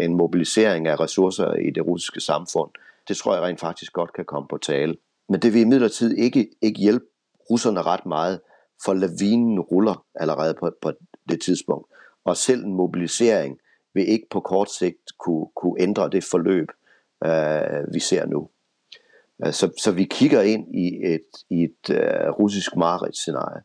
en mobilisering af ressourcer i det russiske samfund. Det tror jeg rent faktisk godt kan komme på tale. Men det vil imidlertid ikke hjælpe russerne ret meget, for lavinen ruller allerede på det tidspunkt. Og selv en mobilisering vil ikke på kort sigt kunne ændre det forløb, vi ser nu. Så vi kigger ind i et russisk mareridtscenarie.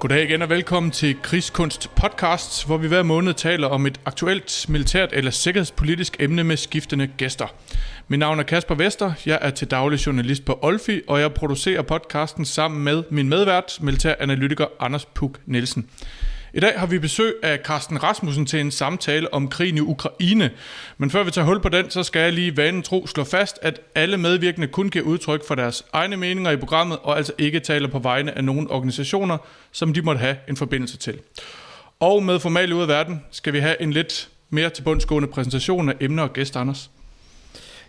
Goddag igen og velkommen til Krigskunst Podcast, hvor vi hver måned taler om et aktuelt militært eller sikkerhedspolitisk emne med skiftende gæster. Mit navn er Kasper Vester, jeg er til daglig journalist på Olfi, og jeg producerer podcasten sammen med min medvært, militæranalytiker Anders Puk Nielsen. I dag har vi besøg af Carsten Rasmussen til en samtale om krigen i Ukraine. Men før vi tager hul på den, så skal jeg lige vanen tro slå fast, at alle medvirkende kun giver udtryk for deres egne meninger i programmet, og altså ikke taler på vegne af nogen organisationer, som de måtte have en forbindelse til. Og med formale ude af verden skal vi have en lidt mere tilbundsgående præsentation af emner og gæster, Anders.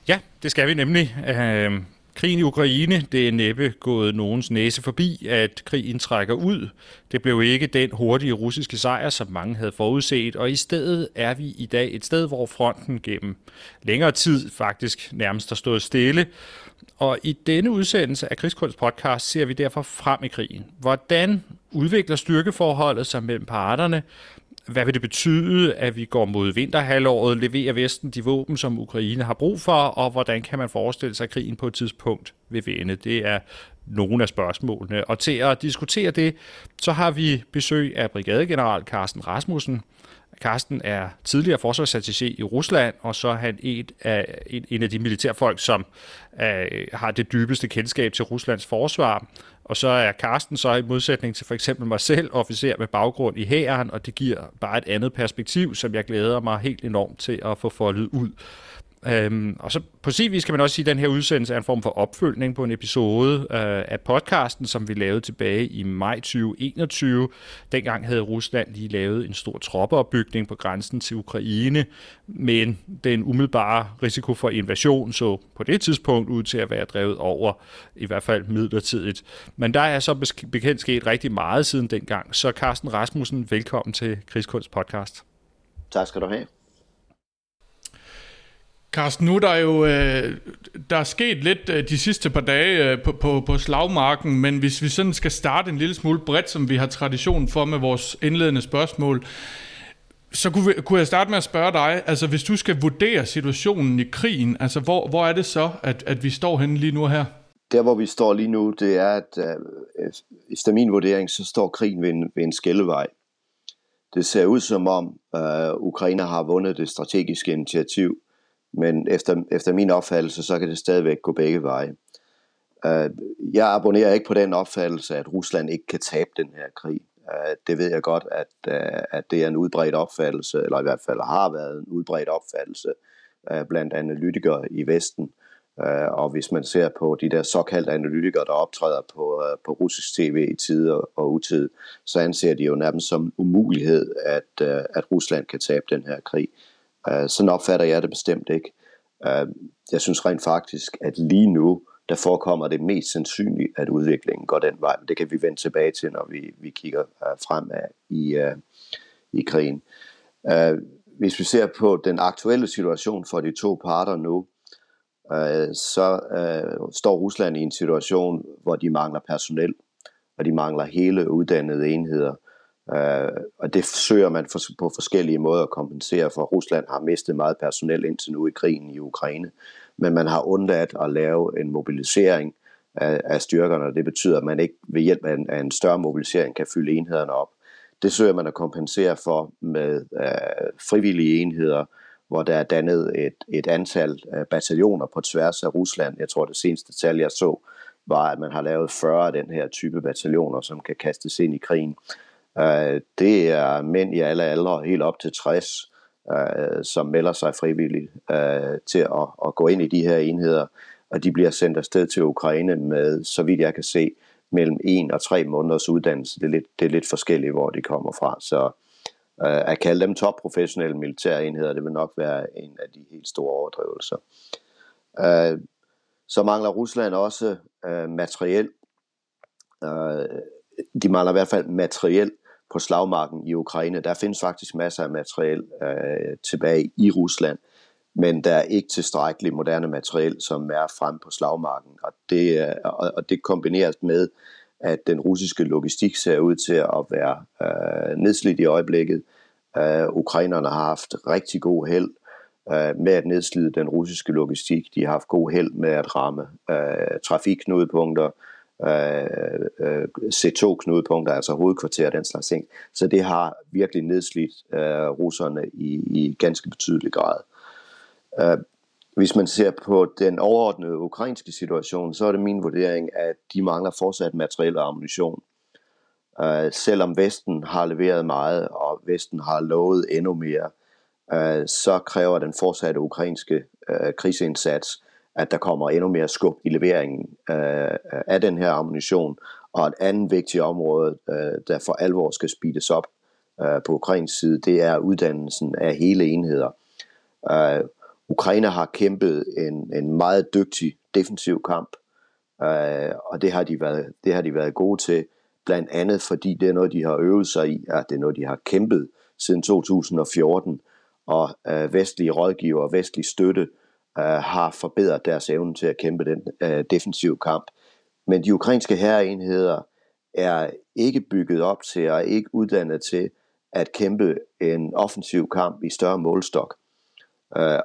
Ja, det skal vi nemlig. Krigen i Ukraine, det er næppe gået nogens næse forbi, at krigen trækker ud. Det blev ikke den hurtige russiske sejr, som mange havde forudset, og i stedet er vi i dag et sted, hvor fronten gennem længere tid faktisk nærmest har stået stille. Og i denne udsendelse af Krigskunst Podcast ser vi derfor frem i krigen. Hvordan udvikler styrkeforholdet sig mellem parterne? Hvad vil det betyde, at vi går mod vinterhalvåret, leverer Vesten de våben, som Ukraine har brug for, og hvordan kan man forestille sig, at krigen på et tidspunkt vil vende? Det er nogle af spørgsmålene. Og til at diskutere det, så har vi besøg af brigadegeneral Carsten Rasmussen. Carsten er tidligere forsvarsattaché i Rusland, og så er han en af de militærfolk, som har det dybeste kendskab til Ruslands forsvar. Og så er Carsten så i modsætning til for eksempel mig selv officer med baggrund i hæren, og det giver bare et andet perspektiv, som jeg glæder mig helt enormt til at få foldet ud. Og så på sin vis kan man også sige, at den her udsendelse er en form for opfølgning på en episode af podcasten, som vi lavede tilbage i maj 2021. Dengang havde Rusland lige lavet en stor troppeopbygning på grænsen til Ukraine, men den umiddelbare risiko for invasion så på det tidspunkt ud til at være drevet over, i hvert fald midlertidigt. Men der er så bekendt sket rigtig meget siden dengang, så Carsten Rasmussen, velkommen til Krigskunst Podcast. Tak skal du have. Carsten, nu der er jo der er sket lidt de sidste par dage på slagmarken, men hvis vi sådan skal starte en lille smule bredt, som vi har tradition for med vores indledende spørgsmål, så kunne jeg starte med at spørge dig, altså hvis du skal vurdere situationen i krigen, altså hvor er det så, at vi står henne lige nu her? Der hvor vi står lige nu, det er, at efter min vurdering, så står krigen ved en skillevej. Det ser ud som om Ukraine har vundet det strategiske initiativ, men efter min opfattelse, så kan det stadigvæk gå begge veje. Jeg abonnerer ikke på den opfattelse, at Rusland ikke kan tabe den her krig. Det ved jeg godt, at det er en udbredt opfattelse, eller i hvert fald har været en udbredt opfattelse blandt analytikere i Vesten. Og hvis man ser på de der såkaldte analytikere, der optræder på russisk tv i tide og utid, så anser de jo nærmest som umulighed, at Rusland kan tabe den her krig. Sådan opfatter jeg det bestemt ikke. Jeg synes rent faktisk, at lige nu, der forekommer det mest sandsynligt, at udviklingen går den vej. Men det kan vi vende tilbage til, når vi kigger fremad i krigen. Hvis vi ser på den aktuelle situation for de to parter nu, så står Rusland i en situation, hvor de mangler personel, og de mangler hele uddannede enheder. Og det søger man på forskellige måder at kompensere for. Rusland har mistet meget personel indtil nu i krigen i Ukraine, men man har undladt at lave en mobilisering af styrkerne, og det betyder, at man ikke ved hjælp af en større mobilisering kan fylde enhederne op. Det søger man at kompensere for med frivillige enheder, hvor der er dannet et antal bataljoner på tværs af Rusland. Jeg tror, det seneste tal, jeg så, var, at man har lavet 40 af den her type bataljoner, som kan kastes ind i krigen. Det er mænd i alle aldre, helt op til 60, som melder sig frivilligt til at gå ind i de her enheder, og de bliver sendt afsted til Ukraine med, så vidt jeg kan se, mellem 1 og 3 måneders uddannelse. Det er lidt forskelligt, hvor de kommer fra. Så at kalde dem topprofessionelle militære enheder, det vil nok være en af de helt store overdrivelser. Så mangler Rusland også materiel. De mangler i hvert fald materiel på slagmarken i Ukraine. Der findes faktisk masser af materiel tilbage i Rusland, men der er ikke tilstrækkeligt moderne materiel, som er frem på slagmarken. Og det kombineres med, at den russiske logistik ser ud til at være nedslidt i øjeblikket. Ukrainerne har haft rigtig god held med at nedslide den russiske logistik. De har haft god held med at ramme trafikknudepunkter, C2-knudepunkter, altså hovedkvarter og den slags ting. Så det har virkelig nedslidt russerne i ganske betydelig grad. Hvis man ser på den overordnede ukrainske situation, så er det min vurdering, at de mangler fortsat materiel og ammunition. Selvom Vesten har leveret meget, og Vesten har lovet endnu mere, så kræver den fortsatte ukrainske krigsindsats, at der kommer endnu mere skub i leveringen af den her ammunition. Og et andet vigtigt område, der for alvor skal speedes op på ukrainsk side, det er uddannelsen af hele enheder. Ukraine har kæmpet en meget dygtig defensiv kamp, og det har de været gode til, blandt andet fordi det er noget, de har øvet sig i, at det er noget, de har kæmpet siden 2014, og vestlige rådgiver og vestlig støtte har forbedret deres evne til at kæmpe den defensive kamp. Men de ukrainske hærenheder er ikke bygget op til og ikke uddannet til at kæmpe en offensiv kamp i større målstok.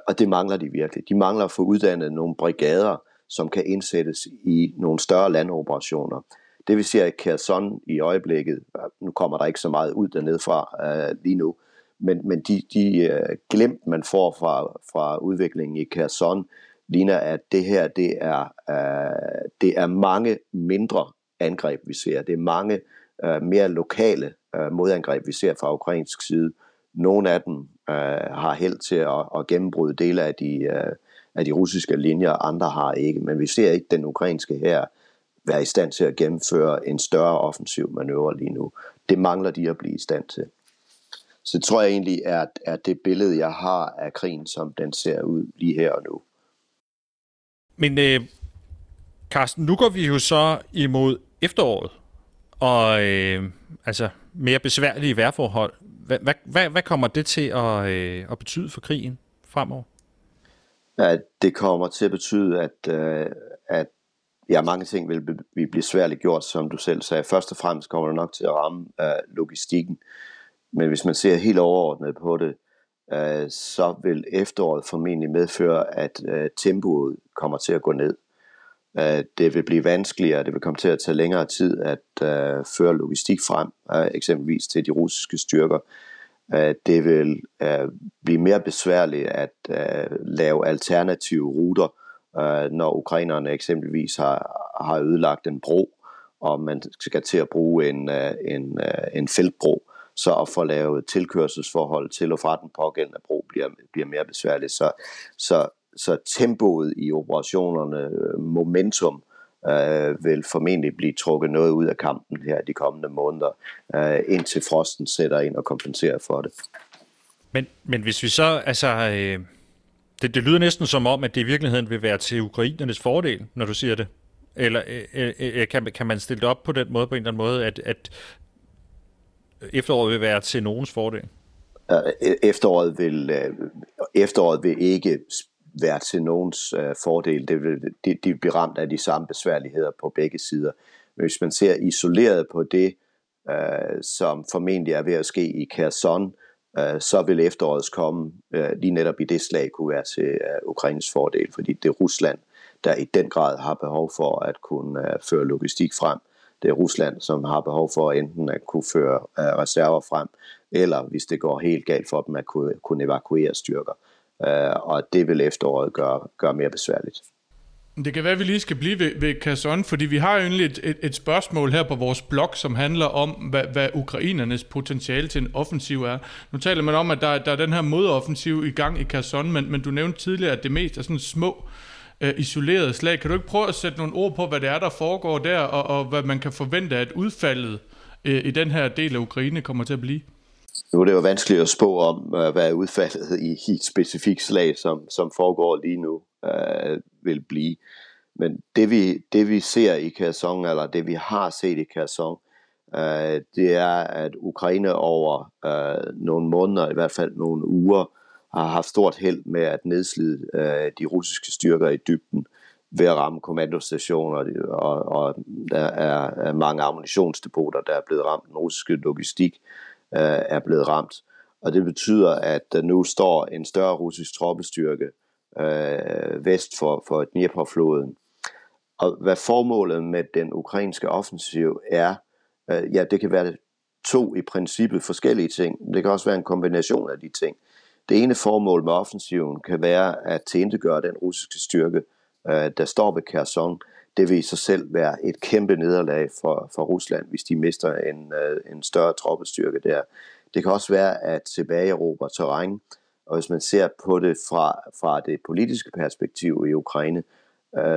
Og det mangler de virkelig. De mangler at få uddannet nogle brigader, som kan indsættes i nogle større landoperationer. Det vil sige, at Kherson i øjeblikket, nu kommer der ikke så meget ud dernede fra lige nu, men de glimt, man får fra udviklingen i Kherson, ligner, at det her, det er mange mindre angreb, vi ser. Det er mange mere lokale modangreb, vi ser fra ukrainsk side. Nogle af dem har held til at gennembryde dele af de russiske linjer, andre har ikke. Men vi ser ikke den ukrainske hær være i stand til at gennemføre en større offensiv manøvre lige nu. Det mangler de at blive i stand til. Så tror jeg egentlig, er det billede, jeg har af krigen, som den ser ud lige her og nu. Men Carsten, nu går vi jo så imod efteråret, og altså mere besværlige vejrforhold. Hvad kommer det til at betyde for krigen fremover? Ja, det kommer til at betyde, at ja, mange ting vil blive svært gjort, som du selv sagde. Først og fremmest kommer det nok til at ramme logistikken. Men hvis man ser helt overordnet på det, så vil efteråret formentlig medføre, at tempoet kommer til at gå ned. Det vil blive vanskeligere, det vil komme til at tage længere tid at føre logistik frem, eksempelvis til de russiske styrker. Det vil blive mere besværligt at lave alternative ruter, når ukrainerne eksempelvis har ødelagt en bro, og man skal til at bruge en feltbro. Så at få lavet tilkørselsforhold til og fra den pågældende bro bliver mere besværligt. Så tempoet i operationerne, momentum, vil formentlig blive trukket noget ud af kampen her de kommende måneder, indtil frosten sætter ind og kompenserer for det. Men hvis vi så, altså, det lyder næsten som om, at det i virkeligheden vil være til ukrainernes fordel, når du siger det. Eller kan man stille det op på den måde, på en eller anden måde, at efteråret vil være til nogens fordel? Efteråret vil ikke være til nogens fordel. De bliver ramt af de samme besværligheder på begge sider. Men hvis man ser isoleret på det, som formentlig er ved at ske i Kherson, så vil efterårets komme lige netop i det slag kunne være til Ukraines fordel, fordi det er Rusland, der i den grad har behov for at kunne føre logistik frem. Det er Rusland, som har behov for enten at kunne føre reserver frem, eller hvis det går helt galt for dem, at kunne evakuere styrker. Og det vil efteråret gøre mere besværligt. Det kan være, at vi lige skal blive ved Kherson, fordi vi har jo egentlig et spørgsmål her på vores blog, som handler om, hvad ukrainernes potentiale til en offensiv er. Nu taler man om, at der er den her modoffensiv i gang i Kherson, men du nævnte tidligere, at det mest er sådan små isolerede slag. Kan du ikke prøve at sætte nogle ord på, hvad det er, der foregår der, og hvad man kan forvente, at udfaldet i den her del af Ukraine kommer til at blive? Nu er det jo vanskeligt at spå om, hvad udfaldet i et specifikt slag, som foregår lige nu, vil blive. Men det vi ser i Kherson, eller det vi har set i Kherson, det er, at Ukraine over nogle måneder, i hvert fald nogle uger, har haft stort held med at nedslide de russiske styrker i dybden ved at ramme kommandostationer, og der er mange ammunitionsdepoter, der er blevet ramt. Den russiske logistik er blevet ramt. Og det betyder, at der nu står en større russisk troppestyrke vest for Dniprofloden. Og hvad formålet med den ukrainske offensiv er, det kan være to i princippet forskellige ting. Det kan også være en kombination af de ting. Det ene formål med offensiven kan være at tilintetgøre den russiske styrke, der står ved Kherson. Det vil i sig selv være et kæmpe nederlag for Rusland, hvis de mister en større troppestyrke der. Det kan også være at tilbageerobre terræn, og hvis man ser på det fra det politiske perspektiv i Ukraine,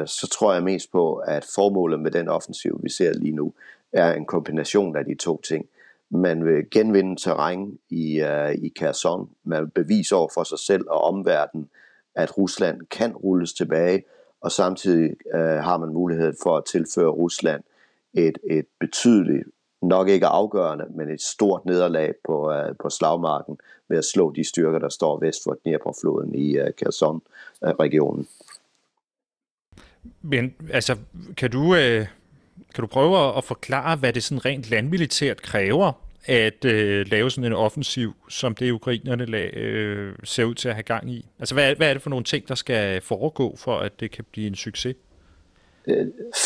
så tror jeg mest på, at formålet med den offensiv, vi ser lige nu, er en kombination af de to ting. Man vil genvinde terræn i Kherson. Man vil bevise over for sig selv og omverdenen, at Rusland kan rulles tilbage, og samtidig har man mulighed for at tilføre Rusland et betydeligt, nok ikke afgørende, men et stort nederlag på slagmarken ved at slå de styrker, der står vest for Dniprofloden i Kherson-regionen. Men altså, kan du prøve at forklare, hvad det sådan rent landmilitært kræver at lave sådan en offensiv, som det ukrainerne ser ud til at have gang i? Altså, hvad er det for nogle ting, der skal foregå, for at det kan blive en succes?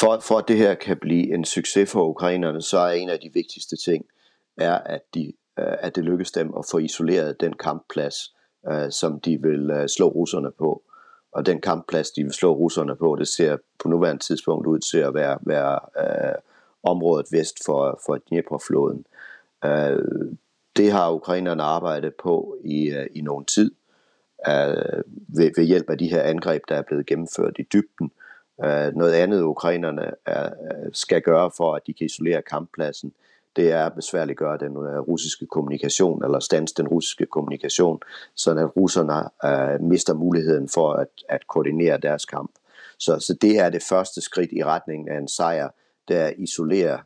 For at det her kan blive en succes for ukrainerne, så er en af de vigtigste ting, at det lykkes dem at få isoleret den kampplads, som de vil slå russerne på. Og den kampplads, de vil slå russerne på, det ser på nuværende tidspunkt ud til at være området vest for Dniprofloden. Det har ukrainerne arbejdet på i nogen tid, ved hjælp af de her angreb, der er blevet gennemført i dybden. Noget andet, ukrainerne skal gøre for, at de kan isolere kamppladsen, det er at besværliggøre den russiske kommunikation, eller stands den russiske kommunikation, så at russerne mister muligheden for at koordinere deres kamp. Så det er det første skridt i retningen af en sejr, der isolerer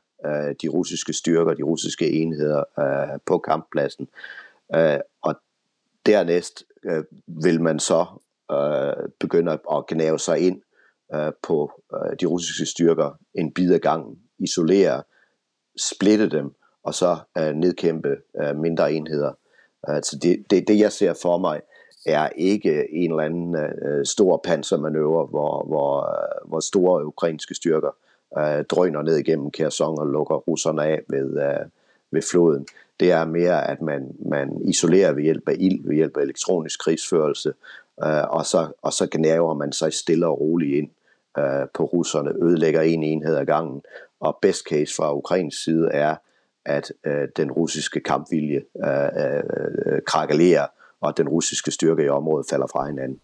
de russiske styrker, de russiske enheder på kamppladsen. Og dernæst vil man så begynde at gnave sig ind på de russiske styrker en bid ad gangen, isolere, splitte dem, og så nedkæmpe mindre enheder. Så det jeg ser for mig, er ikke en eller anden stor pansermanøvre, hvor store ukrainske styrker drøner ned igennem Kherson og lukker russerne af ved floden. Det er mere, at man isolerer ved hjælp af ild, ved hjælp af elektronisk krigsførelse, og så gnaver man sig stille og roligt ind på russerne, ødelægger en enhed ad gangen, og best case fra Ukraines side er, at den russiske kampvilje krakelerer, og den russiske styrke i området falder fra hinanden.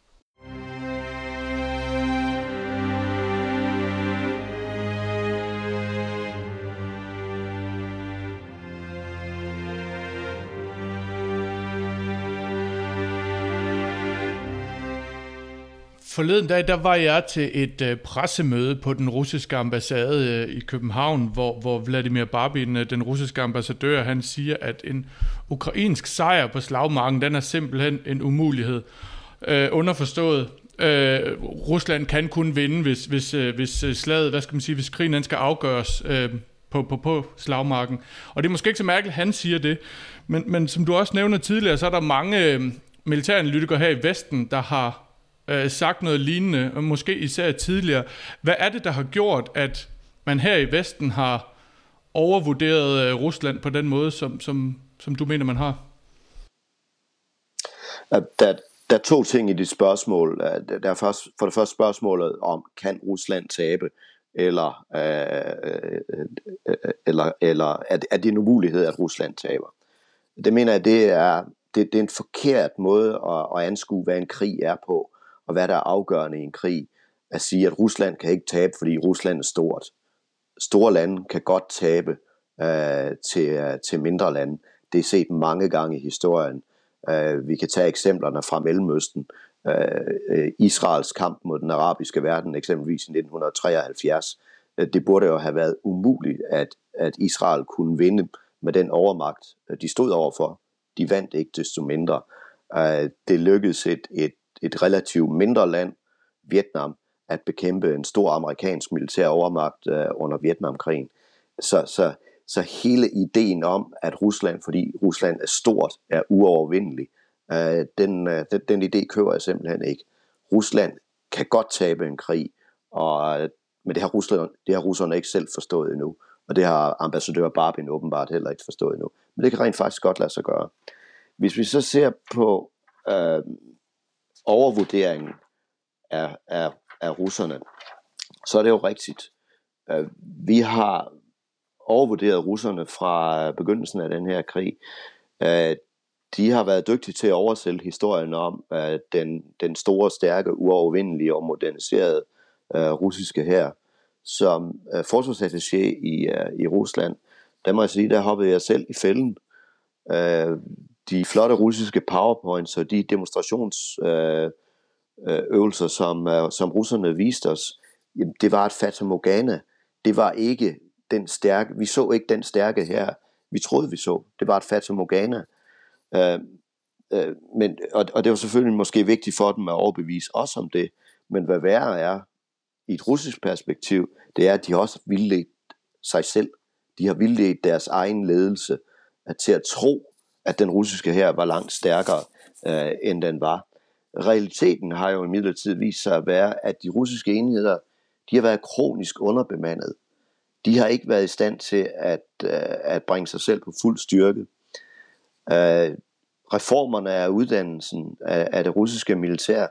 Forleden dag, der var jeg til et pressemøde på den russiske ambassade i København, hvor Vladimir Barbin, den russiske ambassadør, han siger, at en ukrainsk sejr på slagmarken, den er simpelthen en umulighed. Underforstået, Rusland kan kun vinde, hvis slaget, hvis krigen den skal afgøres på slagmarken. Og det er måske ikke så mærkeligt, han siger det, men som du også nævner tidligere, så er der mange militæranalytikere her i Vesten, der har sagt noget lignende, og måske især tidligere. Hvad er det, der har gjort, at man her i Vesten har overvurderet Rusland på den måde, som du mener, man har? Der er to ting i dit spørgsmål. Der er for det første spørgsmålet om, kan Rusland tabe, eller er det en umulighed, at Rusland taber? Det mener jeg, det er en forkert måde at anskue, hvad en krig er på, og hvad der er afgørende i en krig. at sige, at Rusland kan ikke tabe, fordi Rusland er stort. Store lande kan godt tabe til mindre lande. Det er set mange gange i historien. Vi kan tage eksemplerne fra Mellemøsten. Israels kamp mod den arabiske verden, eksempelvis i 1973. Det burde jo have været umuligt, at Israel kunne vinde med den overmagt, de stod overfor. De vandt ikke desto mindre. Det lykkedes et relativt mindre land, Vietnam, at bekæmpe en stor amerikansk militær overmagt under Vietnamkrigen. Så hele ideen om, at Rusland, fordi Rusland er stort, er uovervindelig, den idé køber jeg simpelthen ikke. Rusland kan godt tabe en krig, men det har russerne ikke selv forstået endnu, og det har ambassadør Barbin åbenbart heller ikke forstået endnu. Men det kan rent faktisk godt lade sig gøre. Hvis vi så ser på overvurderingen af russerne, så er det jo rigtigt. Vi har overvurderet russerne fra begyndelsen af den her krig. De har været dygtige til at oversælge historien om den store, stærke, uovervindelige og moderniserede russiske hær. Som forsvarsattaché i Rusland, der må jeg sige, der hoppede jeg selv i fælden. De flotte russiske powerpoints og de demonstrationsøvelser, som russerne viste os, jamen, det var et fatamorgana. Det var ikke den stærke, vi så ikke den stærke her, vi troede vi så. Det var et fatamorgana. Men det var selvfølgelig måske vigtigt for dem at overbevise os om det, men hvad værre er, i et russisk perspektiv, det er, at de også har vildledt sig selv. De har vildledt deres egen ledelse til at tro, at den russiske hær var langt stærkere, end den var. Realiteten har jo imidlertid vist sig at være, at de russiske enheder, de har været kronisk underbemandet. De har ikke været i stand til at bringe sig selv på fuld styrke. Reformerne af uddannelsen af det russiske militær,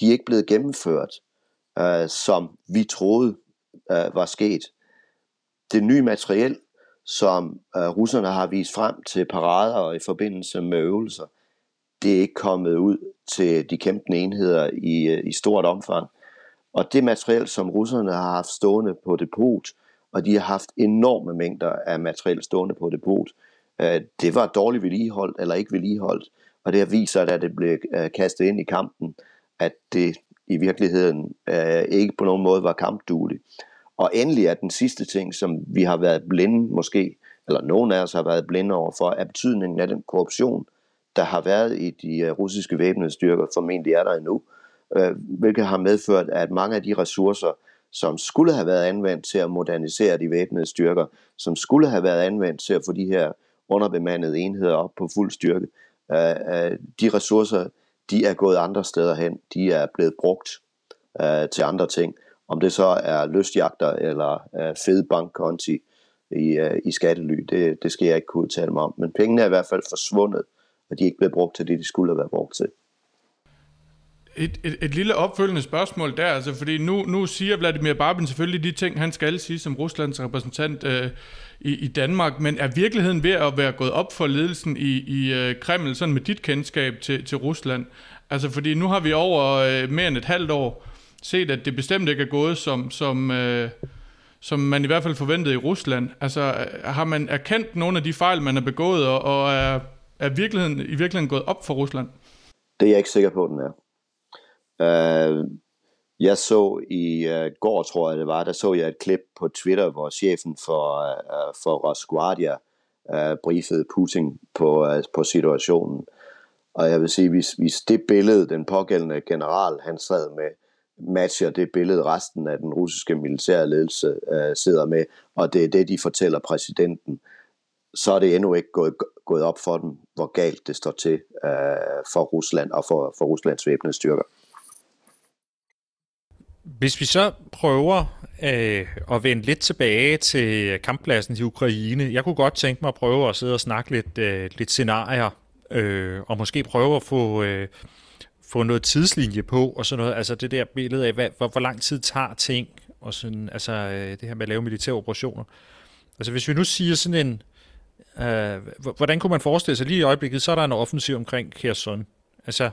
de er ikke blevet gennemført, som vi troede var sket. Det nye materiel, som russerne har vist frem til parader og i forbindelse med øvelser, det er ikke kommet ud til de kæmpende enheder i stort omfang. Og det materiel, som russerne har haft stående på depot, og de har haft enorme mængder af materiel stående på depot, det var dårligt vedligeholdt eller ikke vedligeholdt, og det har vist sig, at det blev kastet ind i kampen, at det i virkeligheden ikke på nogen måde var kampduelig. Og endelig er den sidste ting, som vi har været blinde måske, eller nogen af os har været blinde overfor, er betydningen af den korruption, der har været i de russiske væbnede styrker, formentlig er der endnu, hvilket har medført, at mange af de ressourcer, som skulle have været anvendt til at modernisere de væbnede styrker, som skulle have været anvendt til at få de her underbemandede enheder op på fuld styrke, de ressourcer, de er gået andre steder hen, de er blevet brugt til andre ting, om det så er lystjagter eller fede bankkonti i skattely, det skal jeg ikke kunne udtale mig om, men pengene er i hvert fald forsvundet, og de er ikke blevet brugt til det, de skulle have været brugt til. Et lille opfølgende spørgsmål der, altså, fordi nu siger Vladimir Barbin selvfølgelig de ting, han skal sige som Ruslands repræsentant i Danmark, men er virkeligheden ved at være gået op for ledelsen i Kreml, sådan med dit kendskab til Rusland? Altså, fordi nu har vi over mere end et halvt år set, at det bestemt ikke er gået, som man i hvert fald forventede i Rusland. Altså, har man erkendt nogle af de fejl, man har begået, og er virkeligheden i virkeligheden gået op for Rusland? Det er jeg ikke sikker på, den er. Jeg så i går, tror jeg det var, der så jeg et klip på Twitter, hvor chefen for Rosgvardija briefede Putin på situationen. Og jeg vil sige, hvis det billede, den pågældende general, han sad med, matcher det billede, resten af den russiske militære ledelse sidder med, og det er det, de fortæller præsidenten, så er det endnu ikke gået op for dem, hvor galt det står til for Rusland og for Ruslands væbnede styrker. Hvis vi så prøver at vende lidt tilbage til kamppladsen i Ukraine, jeg kunne godt tænke mig at prøve at sidde og snakke lidt scenarier, og måske prøve at få noget tidslinje på, og sådan noget, altså det der billede af, hvor lang tid tager ting, og sådan, altså det her med at lave militære operationer. Altså hvis vi nu siger sådan en, hvordan kunne man forestille sig lige i øjeblikket, så er der en offensiv omkring Kherson. Altså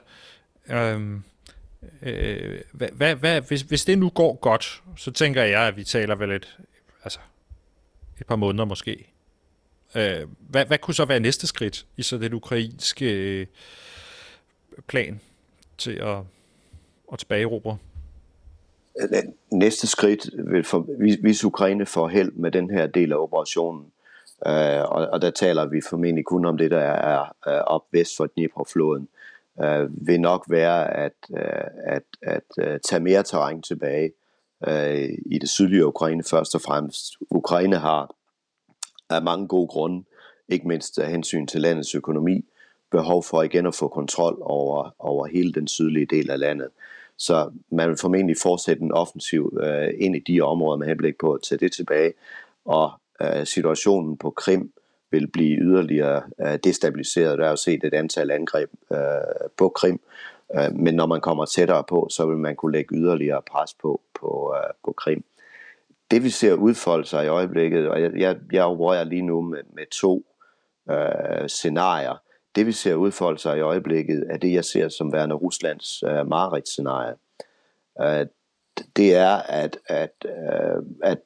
Hvis det nu går godt, så tænker jeg, at vi taler vel et par måneder måske. Hvad kunne så være næste skridt i så den ukrainske plan til at tilbageerobre? Næste skridt, hvis Ukraine får held med den her del af operationen, og der taler vi formentlig kun om det, der er op vest for Dniprofloden, vil nok være at tage mere terræn tilbage i det sydlige Ukraine først og fremmest. Ukraine har af mange gode grunde, ikke mindst af hensyn til landets økonomi, behov for igen at få kontrol over hele den sydlige del af landet. Så man vil formentlig fortsætte en offensiv ind i de områder med henblik på at tage det tilbage, og situationen på Krim vil blive yderligere destabiliseret. Der er jo set et antal angreb på Krim, men når man kommer tættere på, så vil man kunne lægge yderligere pres på Krim. Det vi ser udfolde sig i øjeblikket, og jeg rører lige nu med to scenarier. Det vi ser udfolde sig i øjeblikket, er det jeg ser som værende Ruslands mareridtscenarie. Det er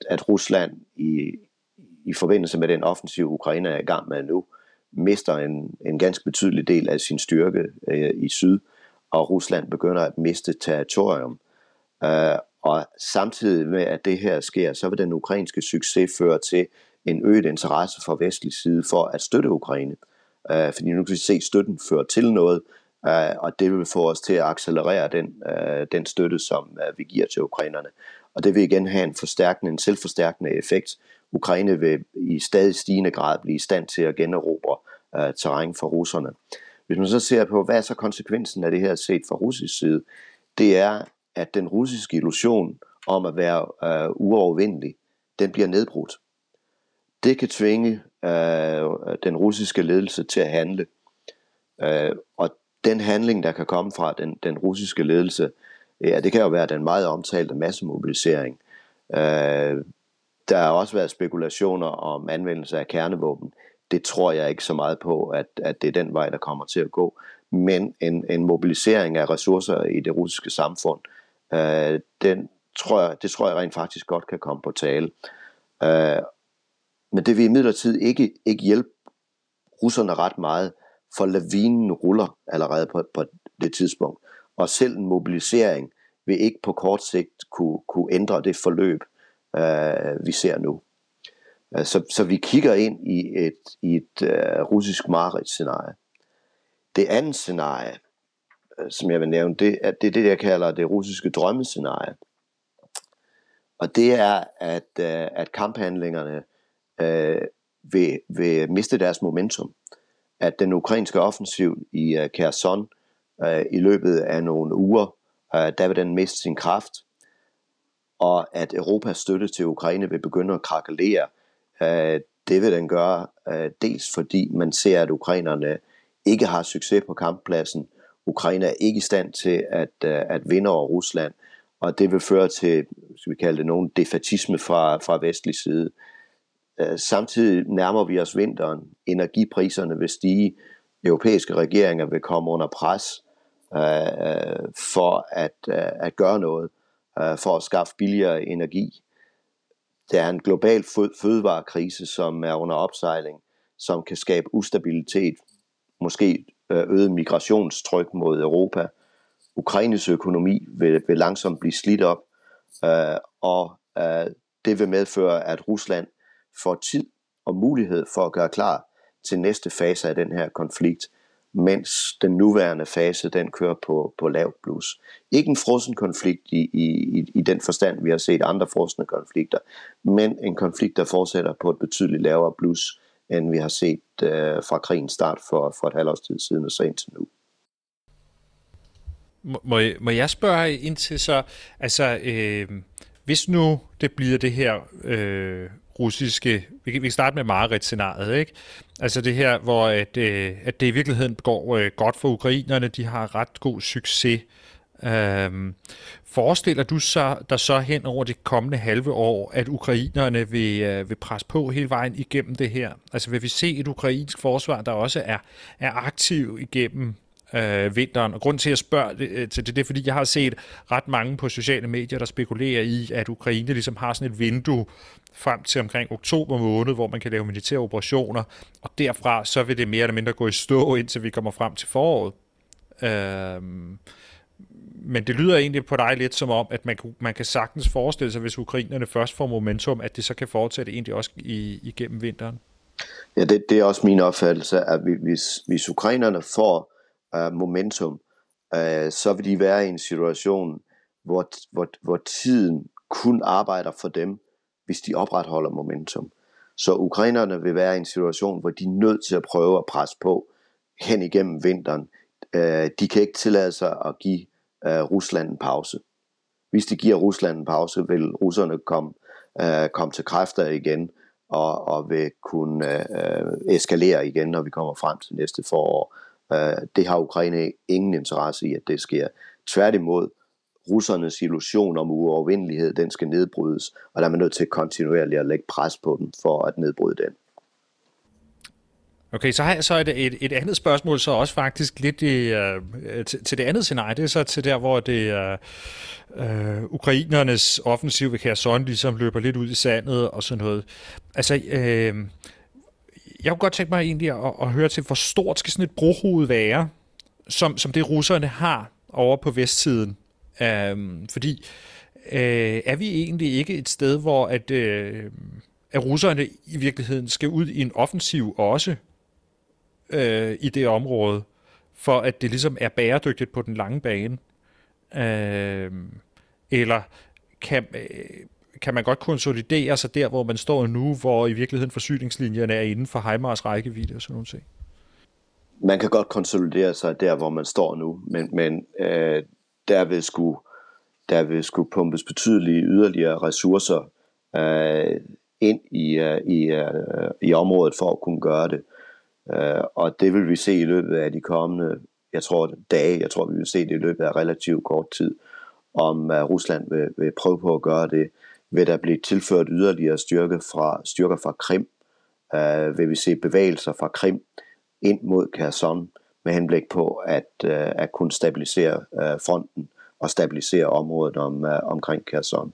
at Rusland i forbindelse med den offensiv Ukraine er i gang med nu, mister en ganske betydelig del af sin styrke i syd, og Rusland begynder at miste territorium. Og samtidig med, at det her sker, så vil den ukrainske succes føre til en øget interesse fra vestlig side for at støtte Ukraine. Fordi nu kan vi se, at støtten fører til noget, og det vil få os til at accelerere den støtte, som vi giver til ukrainerne. Og det vil igen have en selvforstærkende effekt. Ukraine vil i stadig stigende grad blive i stand til at generobre terræn for russerne. Hvis man så ser på, hvad er så konsekvensen af det her set fra russisk side, det er, at den russiske illusion om at være uovervindelig, den bliver nedbrudt. Det kan tvinge den russiske ledelse til at handle. Og den handling, der kan komme fra den russiske ledelse, ja, det kan jo være den meget omtalte massemobilisering. Der har også været spekulationer om anvendelse af kernevåben. Det tror jeg ikke så meget på, at det er den vej, der kommer til at gå. Men en mobilisering af ressourcer i det russiske samfund, det tror jeg rent faktisk godt kan komme på tale. Men det vil imidlertid ikke hjælpe russerne ret meget, for lavinen ruller allerede på det tidspunkt. Og selv en mobilisering vil ikke på kort sigt kunne ændre det forløb, vi ser nu. Så vi kigger ind i et russisk mareridtscenarie. Det andet scenarie, som jeg vil nævne, det er det, jeg kalder det russiske drømmescenarie. Og det er, at kamphandlingerne vil miste deres momentum. At den ukrainske offensiv i Kherson i løbet af nogle uger, der vil den miste sin kraft, og at Europas støtte til Ukraine vil begynde at krakelere. Det vil den gøre, dels fordi man ser, at ukrainerne ikke har succes på kamppladsen. Ukraine er ikke i stand til at vinde over Rusland, og det vil føre til, skal vi kalde det, nogen defatisme fra vestlig side. Samtidig nærmer vi os vinteren. Energipriserne vil stige. Europæiske regeringer vil komme under pres for at gøre noget, for at skaffe billigere energi. Der er en global fødevarekrise, som er under opsejling, som kan skabe ustabilitet, måske øget migrationstryk mod Europa. Ukraines økonomi vil langsomt blive slidt op, og det vil medføre, at Rusland får tid og mulighed for at gøre klar til næste fase af den her konflikt, mens den nuværende fase, den kører på lav blus. Ikke en frossen konflikt i den forstand, vi har set andre frosne konflikter, men en konflikt, der fortsætter på et betydeligt lavere blus, end vi har set fra krigens start for et halvårs tid siden og så indtil nu. Må jeg spørge indtil så, hvis nu det bliver det her russiske, vi kan starte med mareridtscenariet, ikke? Altså det her, hvor at det i virkeligheden går godt for ukrainerne, de har ret god succes. Forestiller du dig så hen over det kommende halve år, at ukrainerne vil presse på hele vejen igennem det her? Altså vil vi se et ukrainsk forsvar, der også er aktiv igennem vinteren. Og grund til at spørge til det, er, fordi jeg har set ret mange på sociale medier, der spekulerer i, at Ukraine ligesom har sådan et vindue frem til omkring oktober måned, hvor man kan lave militære operationer, og derfra så vil det mere eller mindre gå i stå, indtil vi kommer frem til foråret. Men det lyder egentlig på dig lidt som om, at man kan sagtens forestille sig, hvis ukrainerne først får momentum, at det så kan fortsætte egentlig også igennem vinteren. Ja, det er også min opfattelse, at hvis ukrainerne får momentum, så vil de være i en situation, hvor tiden kun arbejder for dem, hvis de opretholder momentum. Så ukrainerne vil være i en situation, hvor de er nødt til at prøve at presse på hen igennem vinteren. De kan ikke tillade sig at give Rusland en pause. Hvis de giver Rusland en pause, vil russerne komme til kræfter igen og vil kunne eskalere igen, når vi kommer frem til næste forår. Det har Ukraine ingen interesse i, at det sker. Tværtimod, russernes illusion om uovervindelighed, den skal nedbrydes, og der er man nødt til kontinuerligt at lægge pres på dem for at nedbryde den. Okay, så har jeg så et andet spørgsmål, så også faktisk lidt til det andet scenarie. Det er så til der, hvor det ukrainernes offensiv ved Kherson ligesom løber lidt ud i sandet og sådan noget. Altså, jeg kunne godt tænke mig egentlig at høre til, hvor stort skal sådan et brohoved være, som det russerne har over på vestsiden? Fordi er vi egentlig ikke et sted, hvor at russerne i virkeligheden skal ud i en offensiv også i det område, for at det ligesom er bæredygtigt på den lange bane? Eller kan man godt konsolidere sig der, hvor man står nu, hvor i virkeligheden forsyningslinjerne er inden for Heimars rækkevidde og sådan nogle ting? Man kan godt konsolidere sig der, hvor man står nu, men der vil skulle pumpes betydelige yderligere ressourcer ind i området for at kunne gøre det. Og det vil vi se i løbet af de kommende, jeg tror vi vil se det i løbet af relativt kort tid, om Rusland vil prøve på at gøre det. Vil der blive tilført yderligere styrker fra Krim? Vil vi se bevægelser fra Krim ind mod Kherson med henblik på at kunne stabilisere fronten og stabilisere området omkring Kherson?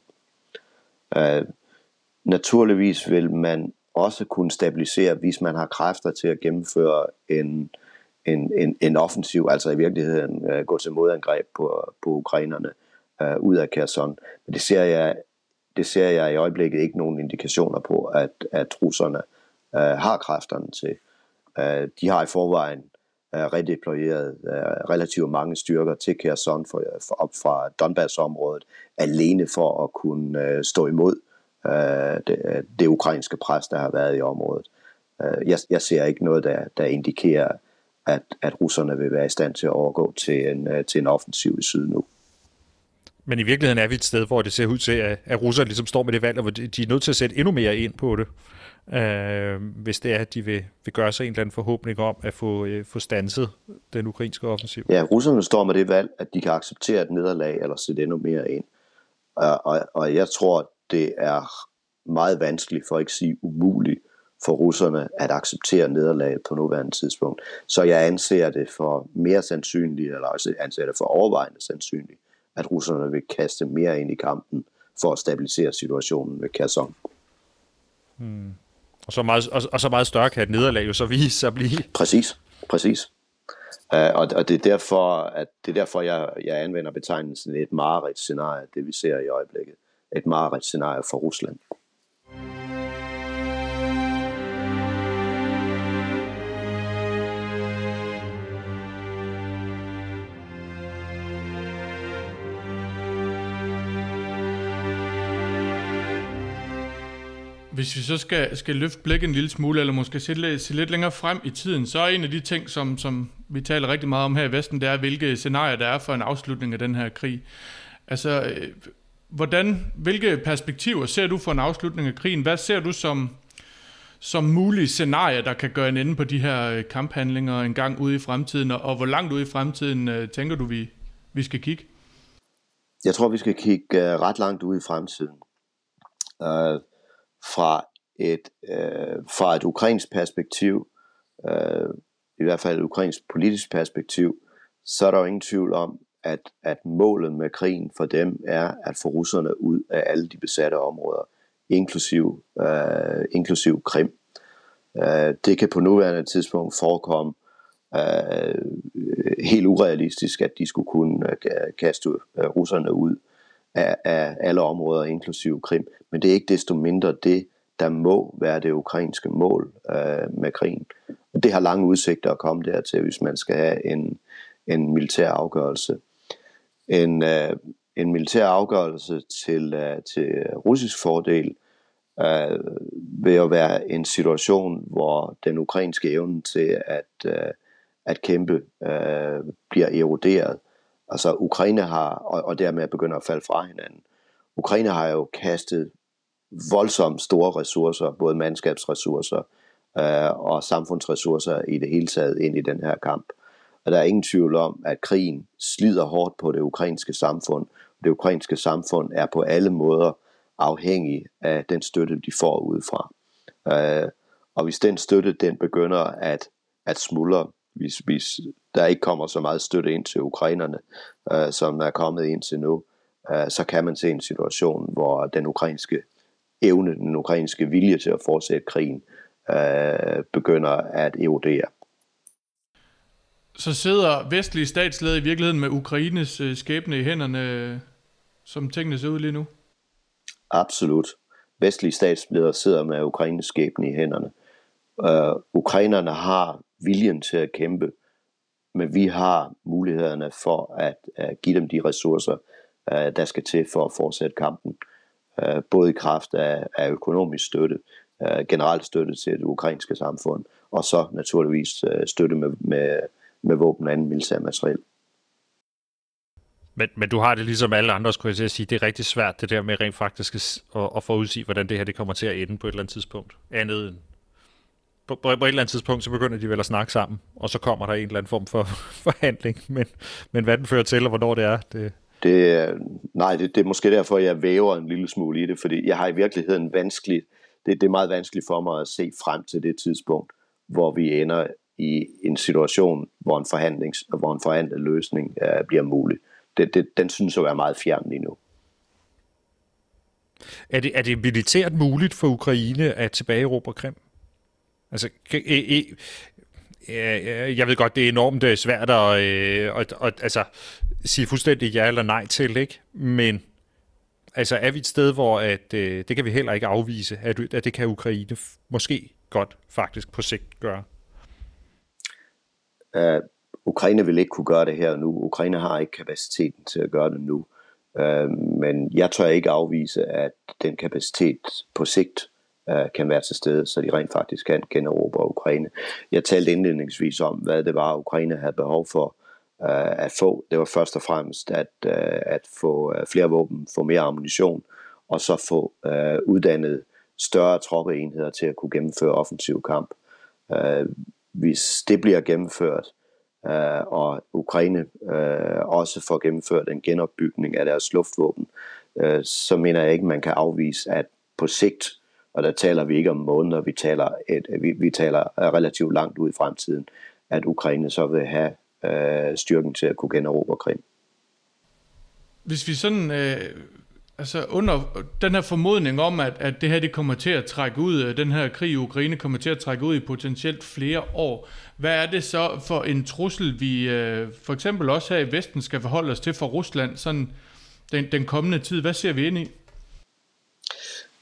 Naturligvis vil man også kunne stabilisere, hvis man har kræfter til at gennemføre en offensiv, altså i virkeligheden gå til modangreb på ukrainerne ud af Kherson. Men det ser jeg i øjeblikket ikke nogen indikationer på, at russerne har kræfterne til. De har i forvejen redeployeret relativt mange styrker til Kherson op fra Donbass-området, alene for at kunne stå imod det ukrainske pres, der har været i området. Jeg ser ikke noget, der indikerer, at russerne vil være i stand til at overgå til en offensiv i syd nu. Men i virkeligheden er vi et sted, hvor det ser ud til, at russerne ligesom står med det valg, og hvor de er nødt til at sætte endnu mere ind på det, hvis det er, at de vil gøre sig en eller anden forhåbning om at få standset den ukrainske offensiv. Ja, russerne står med det valg, at de kan acceptere et nederlag eller sætte endnu mere ind. Og jeg tror, at det er meget vanskeligt, for at ikke sige umuligt, for russerne at acceptere nederlaget på nuværende tidspunkt. Så jeg anser det for mere sandsynligt, eller også anser det for overvejende sandsynligt, at russerne vil kaste mere ind i kampen for at stabilisere situationen ved Kherson. Og så meget større kan et nederlag jo så vise sig at blive. Præcis. Og det er derfor jeg anvender betegnelsen et mareridtscenarie, det vi ser i øjeblikket. Et mareridtscenarie for Rusland. Hvis vi så skal løfte blikket en lille smule, eller måske se lidt længere frem i tiden, så er en af de ting, som vi taler rigtig meget om her i Vesten, det er, hvilke scenarier der er for en afslutning af den her krig. Altså, hvilke perspektiver ser du for en afslutning af krigen? Hvad ser du som mulige scenarier, der kan gøre en ende på de her kamphandlinger en gang ude i fremtiden? Og hvor langt ude i fremtiden tænker du, vi skal kigge? Jeg tror, vi skal kigge ret langt ude i fremtiden. Fra et ukrainsk perspektiv, i hvert fald et ukrainsk politisk perspektiv, så er der jo ingen tvivl om, at målet med krigen for dem er at få russerne ud af alle de besatte områder, inklusiv Krim. Det kan på nuværende tidspunkt forekomme helt urealistisk, at de skulle kunne kaste russerne ud af alle områder, inklusiv Krim. Men det er ikke desto mindre det, der må være det ukrainske mål med krigen. Og det har lange udsigter at komme dertil, hvis man skal have en militær afgørelse. En militær afgørelse til russisk fordel vil jo være en situation, hvor den ukrainske evne til at kæmpe bliver eroderet. Altså Ukraine har, og dermed begynder at falde fra hinanden. Ukraine har jo kastet voldsomt store ressourcer, både mandskabsressourcer og samfundsressourcer i det hele taget ind i den her kamp. Og der er ingen tvivl om, at krigen slider hårdt på det ukrainske samfund. Det ukrainske samfund er på alle måder afhængig af den støtte, de får udefra. Og hvis den støtte, den begynder at smuldre, hvis der ikke kommer så meget støtte ind til ukrainerne, som er kommet ind til nu, så kan man se en situation, hvor den ukrainske evne, den ukrainske vilje til at fortsætte krigen, begynder at erodere. Så sidder vestlige statsledere i virkeligheden med Ukraines skæbne i hænderne, som tingene ser ud lige nu? Absolut. Vestlige statsledere sidder med Ukraines skæbne i hænderne. Ukrainerne har viljen til at kæmpe, men vi har mulighederne for at give dem de ressourcer, der skal til for at fortsætte kampen. Både i kraft af økonomisk støtte, generelt støtte til det ukrainske samfund, og så naturligvis støtte med våben og anden militær materiel. Men du har det ligesom alle andre, skulle jeg sige, det er rigtig svært det der med rent faktisk at forudsige, hvordan det her det kommer til at ende på et eller andet tidspunkt. Andet end på et eller andet tidspunkt, så begynder de vel at snakke sammen, og så kommer der en eller anden form for forhandling, men hvad den fører til, og hvornår det er, det er måske derfor, jeg væver en lille smule i det, fordi jeg har i virkeligheden det er meget vanskeligt for mig at se frem til det tidspunkt, hvor vi ender i en situation, hvor en forhandlet løsning bliver mulig. Den synes at være meget fjern lige nu. Er det militært muligt for Ukraine at tilbageerobre Krim? Altså, jeg ved godt, det er enormt svært at sige fuldstændig ja eller nej til, ikke? Men altså, er vi et sted, hvor det kan vi heller ikke afvise, at det kan Ukraine måske godt faktisk på sigt gøre? Ukraine vil ikke kunne gøre det her nu. Ukraine har ikke kapaciteten til at gøre det nu. Men jeg tør ikke afvise, at den kapacitet på sigt kan være til stede, så de rent faktisk kan generobre Ukraine. Jeg talte indledningsvis om, hvad det var, Ukraine havde behov for at få. Det var først og fremmest at få flere våben, få mere ammunition, og så få uddannet større troppeenheder til at kunne gennemføre offensiv kamp. Hvis det bliver gennemført, og Ukraine også får gennemført en genopbygning af deres luftvåben, så mener jeg ikke, man kan afvise, at på sigt, og der taler vi ikke om måneder, vi taler relativt langt ud i fremtiden, at Ukraine så vil have styrken til at kunne generobre Krim. Hvis vi sådan under den her formodning om, at det her det kommer til at trække ud, den her krig i Ukraine kommer til at trække ud i potentielt flere år, hvad er det så for en trussel, vi for eksempel også her i Vesten skal forholde os til for Rusland sådan den kommende tid? Hvad ser vi ind i?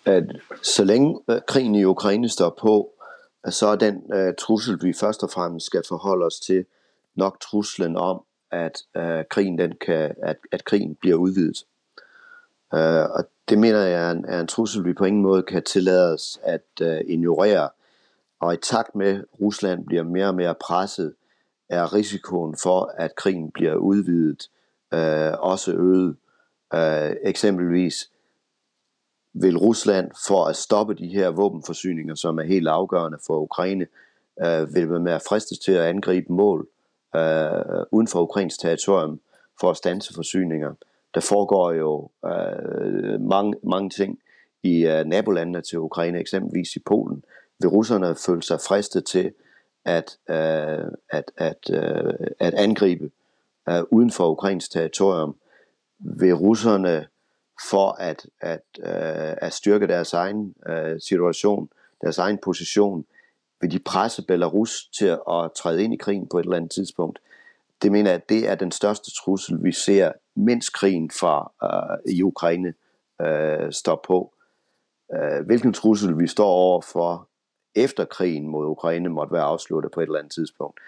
At så længe krigen i Ukraine står på, så er den trussel, vi først og fremmest skal forholde os til, nok truslen om, at krigen bliver udvidet. Og det mener jeg er en trussel, vi på ingen måde kan tillade os at ignorere. Og i takt med, at Rusland bliver mere og mere presset, er risikoen for, at krigen bliver udvidet, også øget. Eksempelvis vil Rusland, for at stoppe de her våbenforsyninger, som er helt afgørende for Ukraine, vil være mere fristet til at angribe mål uden for Ukrains territorium for at standse forsyninger. Der foregår jo mange ting i nabolandene til Ukraine, eksempelvis i Polen. Vil russerne føle sig fristet til at angribe uden for ukrainsk territorium, vil russerne for at styrke deres egen situation, deres egen position, vil de presse Belarus til at træde ind i krigen på et eller andet tidspunkt. Det mener jeg, at det er den største trussel, vi ser, mens krigen i Ukraine står på. Hvilken trussel vi står over for efter krigen mod Ukraine måtte være afsluttet på et eller andet tidspunkt,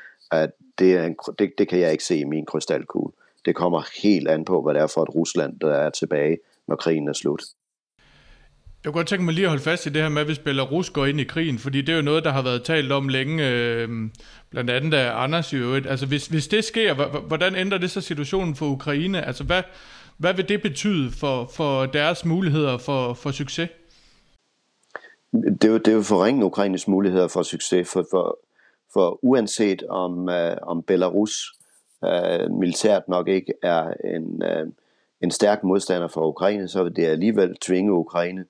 det kan jeg ikke se i min krystalkugle. Det kommer helt an på, hvad det er for et Rusland, der er tilbage, når krigen er slut. Jeg kunne godt tænke mig lige at holde fast i det her med, hvis Belarus går ind i krigen, fordi det er jo noget, der har været talt om længe, blandt andet af Anders i øvrigt. Altså hvis det sker, hvordan ændrer det så situationen for Ukraine? Altså hvad vil det betyde for deres muligheder for succes? Det vil forringe Ukraines muligheder for succes, for uanset om Belarus militært nok ikke er en stærk modstander for Ukraine, så vil det alligevel tvinge Ukraine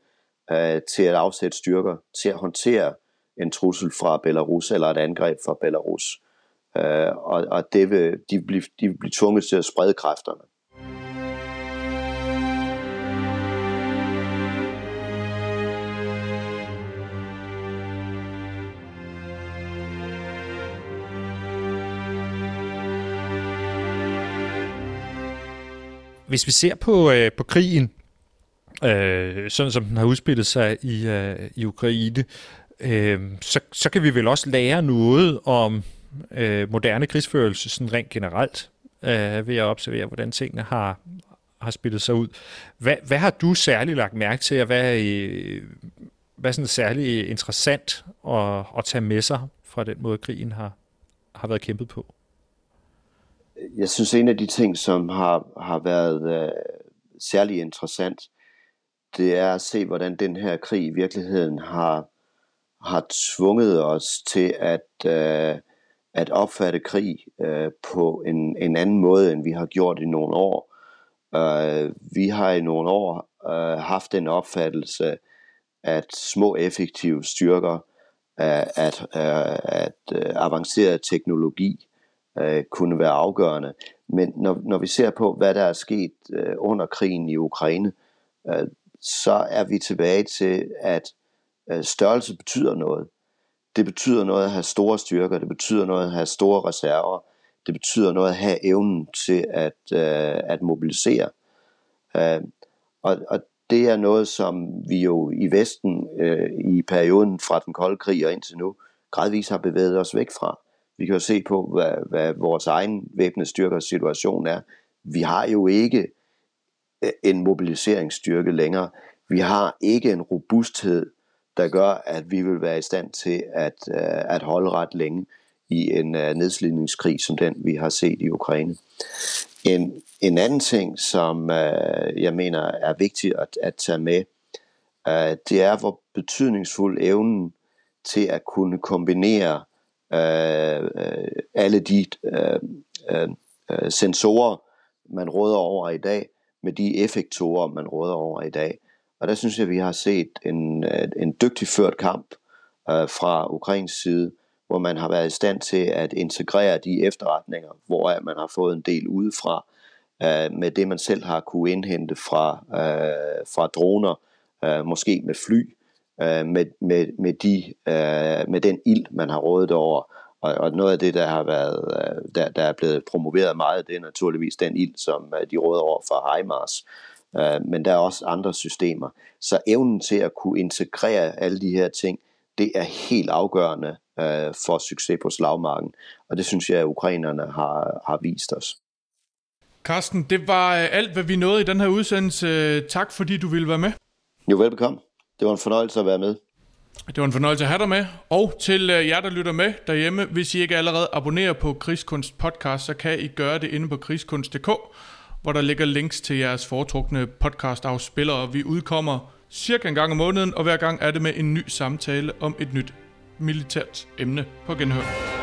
til at afsætte styrker, til at håndtere en trussel fra Belarus eller et angreb fra Belarus. Og de vil blive tvunget til at sprede kræfterne. Hvis vi ser på krigen, sådan som den har udspillet sig i Ukraine, så kan vi vel også lære noget om moderne krigsførelse sådan rent generelt, ved at observere, hvordan tingene har spillet sig ud. Hvad har du særligt lagt mærke til, og hvad er sådan særligt interessant at tage med sig fra den måde, krigen har været kæmpet på? Jeg synes, en af de ting, som har været særlig interessant, det er at se, hvordan den her krig i virkeligheden har tvunget os til at opfatte krig på en anden måde, end vi har gjort i nogle år. Vi har i nogle år haft den opfattelse, at små effektive styrker, at avanceret teknologi, kunne være afgørende. Men når vi ser på, hvad der er sket under krigen i Ukraine, så er vi tilbage til, at størrelse betyder noget. Det betyder noget at have store styrker, det betyder noget at have store reserver, det betyder noget at have evnen til at mobilisere. Og det er noget, som vi jo i Vesten i perioden fra den kolde krig og indtil nu, gradvist har bevæget os væk fra. Vi kan jo se på, hvad vores egen væbnede styrkers situation er. Vi har jo ikke en mobiliseringsstyrke længere. Vi har ikke en robusthed, der gør, at vi vil være i stand til at holde ret længe i en nedslidningskrig, som den vi har set i Ukraine. En anden ting, som jeg mener er vigtigt at tage med, det er, hvor betydningsfuld evnen til at kunne kombinere alle de sensorer, man råder over i dag, med de effektorer, man råder over i dag. Og der synes jeg, vi har set en dygtig ført kamp fra Ukrains side, hvor man har været i stand til at integrere de efterretninger, hvor man har fået en del udefra, med det, man selv har kunne indhente fra droner, måske med fly, med den ild, man har rådet over, og noget af det, der har været, der er blevet promoveret meget, det er naturligvis den ild, som de råder over fra Heimars, men der er også andre systemer. Så evnen til at kunne integrere alle de her ting, det er helt afgørende for succes på slagmarken, og det synes jeg, at ukrainerne har vist os. Carsten, det var alt, hvad vi nåede i den her udsendelse. Tak, fordi du ville være med. Jo, velbekomme. Det var en fornøjelse at være med. Det var en fornøjelse at have dig med. Og til jer, der lytter med derhjemme, hvis I ikke allerede abonnerer på Krigskunst Podcast, så kan I gøre det inde på krigskunst.dk, hvor der ligger links til jeres foretrukne podcastafspillere. Vi udkommer cirka en gang om måneden, og hver gang er det med en ny samtale om et nyt militært emne. På genhør.